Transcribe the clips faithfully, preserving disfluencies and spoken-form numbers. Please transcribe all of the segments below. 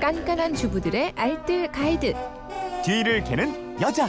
깐깐한 주부들의 알뜰 가이드. 뒤를 캐는 여자.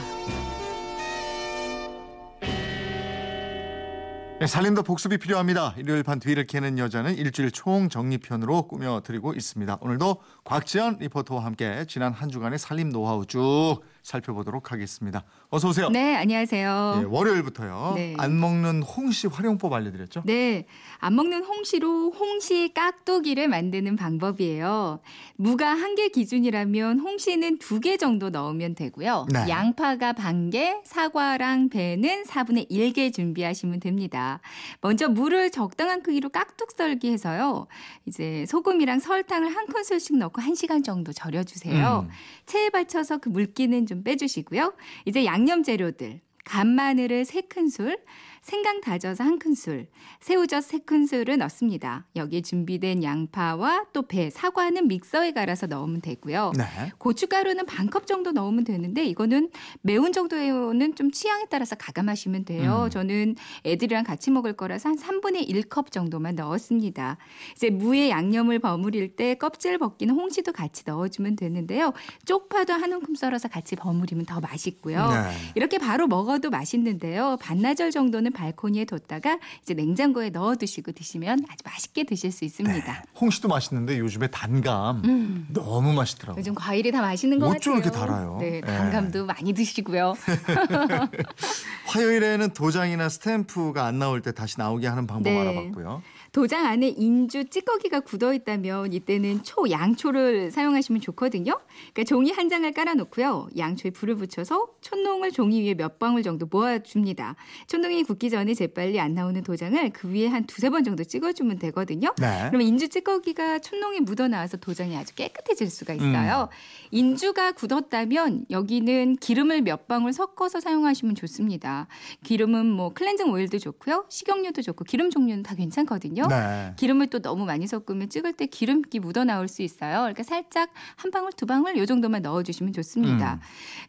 네, 살림도 복습이 필요합니다. 일요일 반 뒤를 캐는 여자는 일주일 총 정리편으로 꾸며드리고 있습니다. 오늘도 곽지연 리포터와 함께 지난 한 주간의 살림 노하우 쭉 살펴보도록 하겠습니다. 어서 오세요. 네, 안녕하세요. 예, 월요일부터요. 네. 안 먹는 홍시 활용법 알려드렸죠? 네, 안 먹는 홍시로 홍시 깍두기를 만드는 방법이에요. 무가 한 개 기준이라면 홍시는 두 개 정도 넣으면 되고요. 네. 양파가 반 개, 사과랑 배는 사분의 일 개 준비하시면 됩니다. 먼저 물을 적당한 크기로 깍둑 썰기 해서요. 이제 소금이랑 설탕을 한 큰술씩 넣고 한 시간 정도 절여주세요. 음. 체에 받쳐서 그 물기는 좀 빼주시고요. 이제 양념 재료들. 간마늘을 세 큰술, 생강 다져서 한 큰술, 새우젓 세 큰술을 넣습니다. 여기에 준비된 양파와 또 배, 사과는 믹서에 갈아서 넣으면 되고요. 네. 고춧가루는 반컵 정도 넣으면 되는데 이거는 매운 정도는 좀 취향에 따라서 가감하시면 돼요. 음. 저는 애들이랑 같이 먹을 거라서 한 삼분의 일 컵 정도만 넣었습니다. 이제 무에 양념을 버무릴 때 껍질 벗기는 홍시도 같이 넣어주면 되는데요. 쪽파도 한 움큼 썰어서 같이 버무리면 더 맛있고요. 네. 이렇게 바로 먹어 먹어도 맛있는데요. 반나절 정도는 발코니에 뒀다가 이제 냉장고에 넣어 두시고 드시면 아주 맛있게 드실 수 있습니다. 네, 홍시도 맛있는데 요즘에 단감 음. 너무 맛있더라고요. 요즘 과일이 다 맛있는 것 같아요. 어쩜 이렇게 달아요. 네, 단감도 네. 많이 드시고요. 화요일에는 도장이나 스탬프가 안 나올 때 다시 나오게 하는 방법 네. 알아봤고요. 도장 안에 인주, 찌꺼기가 굳어있다면 이때는 초양초를 사용하시면 좋거든요. 그러니까 종이 한 장을 깔아놓고요. 양초에 불을 붙여서 촛농을 종이 위에 몇 방울 정도 모아줍니다. 촛농이 굳기 전에 재빨리 안 나오는 도장을 그 위에 한 두세 번 정도 찍어주면 되거든요. 네. 그러면 인주 찌꺼기가 촛농에 묻어나와서 도장이 아주 깨끗해질 수가 있어요. 음. 인주가 굳었다면 여기는 기름을 몇 방울 섞어서 사용하시면 좋습니다. 기름은 뭐 클렌징 오일도 좋고요. 식용유도 좋고 기름 종류는 다 괜찮거든요. 네. 기름을 또 너무 많이 섞으면 찍을 때 기름기 묻어나올 수 있어요. 그러니까 살짝 한 방울, 두 방울 이 정도만 넣어주시면 좋습니다. 음.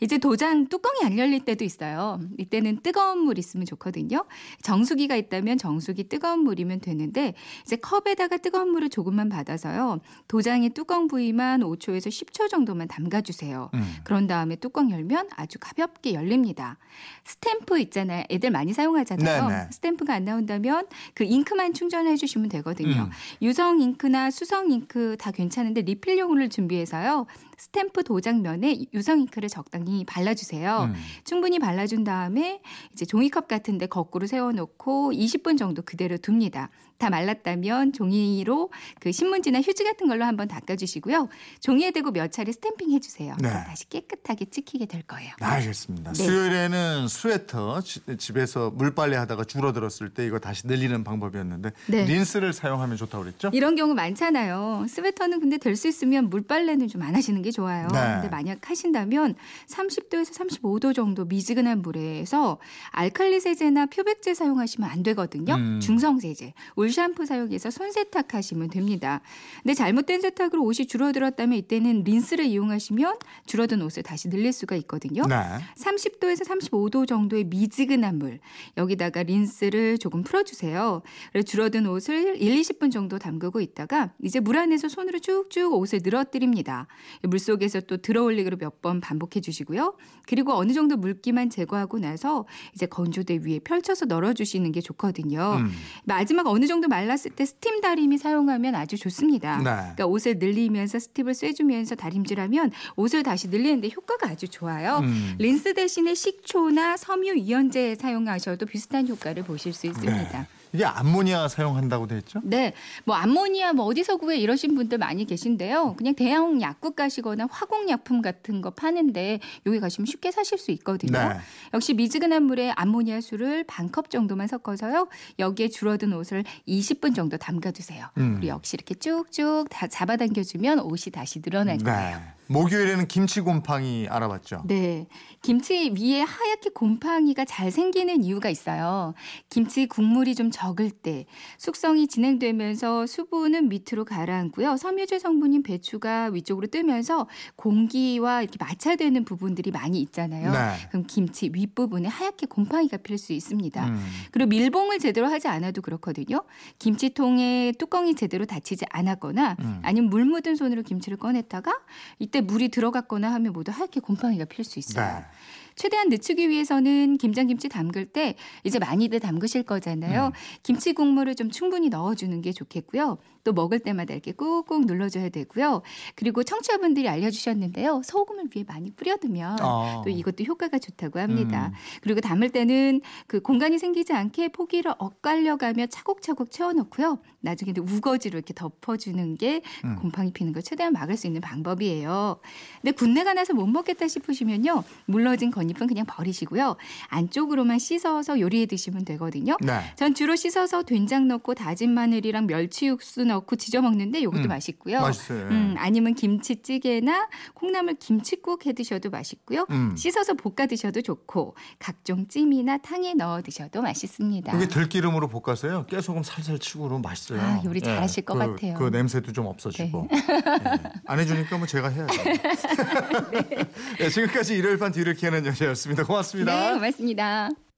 이제 도장 뚜껑이 안 열릴 때도 있어요. 이때는 뜨거운 물 있으면 좋거든요. 정수기가 있다면 정수기 뜨거운 물이면 되는데 이제 컵에다가 뜨거운 물을 조금만 받아서요. 도장의 뚜껑 부위만 오 초에서 십 초 정도만 담가주세요. 음. 그런 다음에 뚜껑 열면 아주 가볍게 열립니다. 스탬프 있잖아요. 애들 많이 사용하잖아요. 네, 네. 스탬프가 안 나온다면 그 잉크만 충전해 주시면 되거든요. 음. 유성 잉크나 수성 잉크 다 괜찮은데 리필용을 준비해서요. 스탬프 도장면에 유성 잉크를 적당히 발라주세요. 음. 충분히 발라준 다음에 이제 종이컵 같은 데 거꾸로 세워놓고 이십 분 정도 그대로 둡니다. 다 말랐다면 종이로 그 신문지나 휴지 같은 걸로 한번 닦아주시고요. 종이에 대고 몇 차례 스탬핑 해주세요. 네. 다시 깨끗하게 찍히게 될 거예요. 알겠습니다. 네. 수요일에는 스웨터 지, 집에서 물빨래 하다가 줄어들었을 때 이거 다시 늘리는 방법이었는데 네. 린스를 사용하면 좋다고 그랬죠? 이런 경우 많잖아요. 스웨터는 근데 될 수 있으면 물빨래는 좀 안 하시는 게 좋아요. 네. 근데 만약 하신다면 삼십 도에서 삼십오 도 정도 미지근한 물에서 알칼리 세제나 표백제 사용하시면 안 되거든요. 음. 중성 세제, 올 샴푸 사용해서 손 세탁하시면 됩니다. 근데 잘못된 세탁으로 옷이 줄어들었다면 이때는 린스를 이용하시면 줄어든 옷을 다시 늘릴 수가 있거든요. 네. 삼십 도에서 삼십오 도 정도의 미지근한 물, 여기다가 린스를 조금 풀어주세요. 그래서 줄어 든 옷을 일, 이십 분 정도 담그고 있다가 이제 물 안에서 손으로 쭉쭉 옷을 늘어뜨립니다. 물 속에서 또 들어올리기로 몇 번 반복해 주시고요. 그리고 어느 정도 물기만 제거하고 나서 이제 건조대 위에 펼쳐서 널어주시는 게 좋거든요. 음. 마지막 어느 정도 말랐을 때 스팀 다리미 사용하면 아주 좋습니다. 네. 그러니까 옷을 늘리면서 스팀을 쐬주면서 다림질하면 옷을 다시 늘리는데 효과가 아주 좋아요. 음. 린스 대신에 식초나 섬유 유연제 사용하셔도 비슷한 효과를 보실 수 있습니다. 네. 이게 암모니아 사용한다고 돼 있죠? 네. 뭐 암모니아 뭐 어디서 구해 이러신 분들 많이 계신데요. 그냥 대형 약국 가시거나 화공약품 같은 거 파는데 여기 가시면 쉽게 사실 수 있거든요. 네. 역시 미지근한 물에 암모니아 수를 반컵 정도만 섞어서요. 여기에 줄어든 옷을 이십 분 정도 담가두세요. 음. 그리고 역시 이렇게 쭉쭉 다 잡아당겨주면 옷이 다시 늘어날 거예요. 네. 목요일에는 김치 곰팡이 알아봤죠? 네. 김치 위에 하얗게 곰팡이가 잘 생기는 이유가 있어요. 김치 국물이 좀 적을 때 숙성이 진행되면서 수분은 밑으로 가라앉고요. 섬유질 성분인 배추가 위쪽으로 뜨면서 공기와 이렇게 마찰되는 부분들이 많이 있잖아요. 네. 그럼 김치 윗부분에 하얗게 곰팡이가 필 수 있습니다. 음. 그리고 밀봉을 제대로 하지 않아도 그렇거든요. 김치통에 뚜껑이 제대로 닫히지 않았거나 음. 아니면 물 묻은 손으로 김치를 꺼냈다가 이때 물이 들어갔거나 하면 모두 하얗게 곰팡이가 필 수 있어요. 네. 최대한 늦추기 위해서는 김장김치 담글 때 이제 많이들 담그실 거잖아요. 음. 김치 국물을 좀 충분히 넣어주는 게 좋겠고요. 또 먹을 때마다 이렇게 꾹꾹 눌러줘야 되고요. 그리고 청취자분들이 알려주셨는데요. 소금을 위에 많이 뿌려두면 어. 또 이것도 효과가 좋다고 합니다. 음. 그리고 담을 때는 그 공간이 생기지 않게 포기를 엇갈려가며 차곡차곡 채워놓고요. 나중에 우거지로 이렇게 덮어주는 게 음. 곰팡이 피는 걸 최대한 막을 수 있는 방법이에요. 근데 군내가 나서 못 먹겠다 싶으시면요. 물러진 잎은 그냥 버리시고요. 안쪽으로만 씻어서 요리해 드시면 되거든요. 네. 전 주로 씻어서 된장 넣고 다진 마늘이랑 멸치 육수 넣고 지져 먹는데 이것도 음, 맛있고요. 맛있어요. 음, 아니면 김치찌개나 콩나물 김치국 해 드셔도 맛있고요. 음. 씻어서 볶아 드셔도 좋고 각종 찜이나 탕에 넣어 드셔도 맛있습니다. 이게 들기름으로 볶아서요. 깨소금 살살 치고 그러면 맛있어요. 아, 요리 잘하실 예, 것 그, 같아요. 그 냄새도 좀 없어지고. 네. 예. 안 해주니까 뭐 제가 해야죠. 네. 예, 지금까지 일요일 밤 뒤를 캐는 여자였습니다. 고맙습니다. 네, 고맙습니다.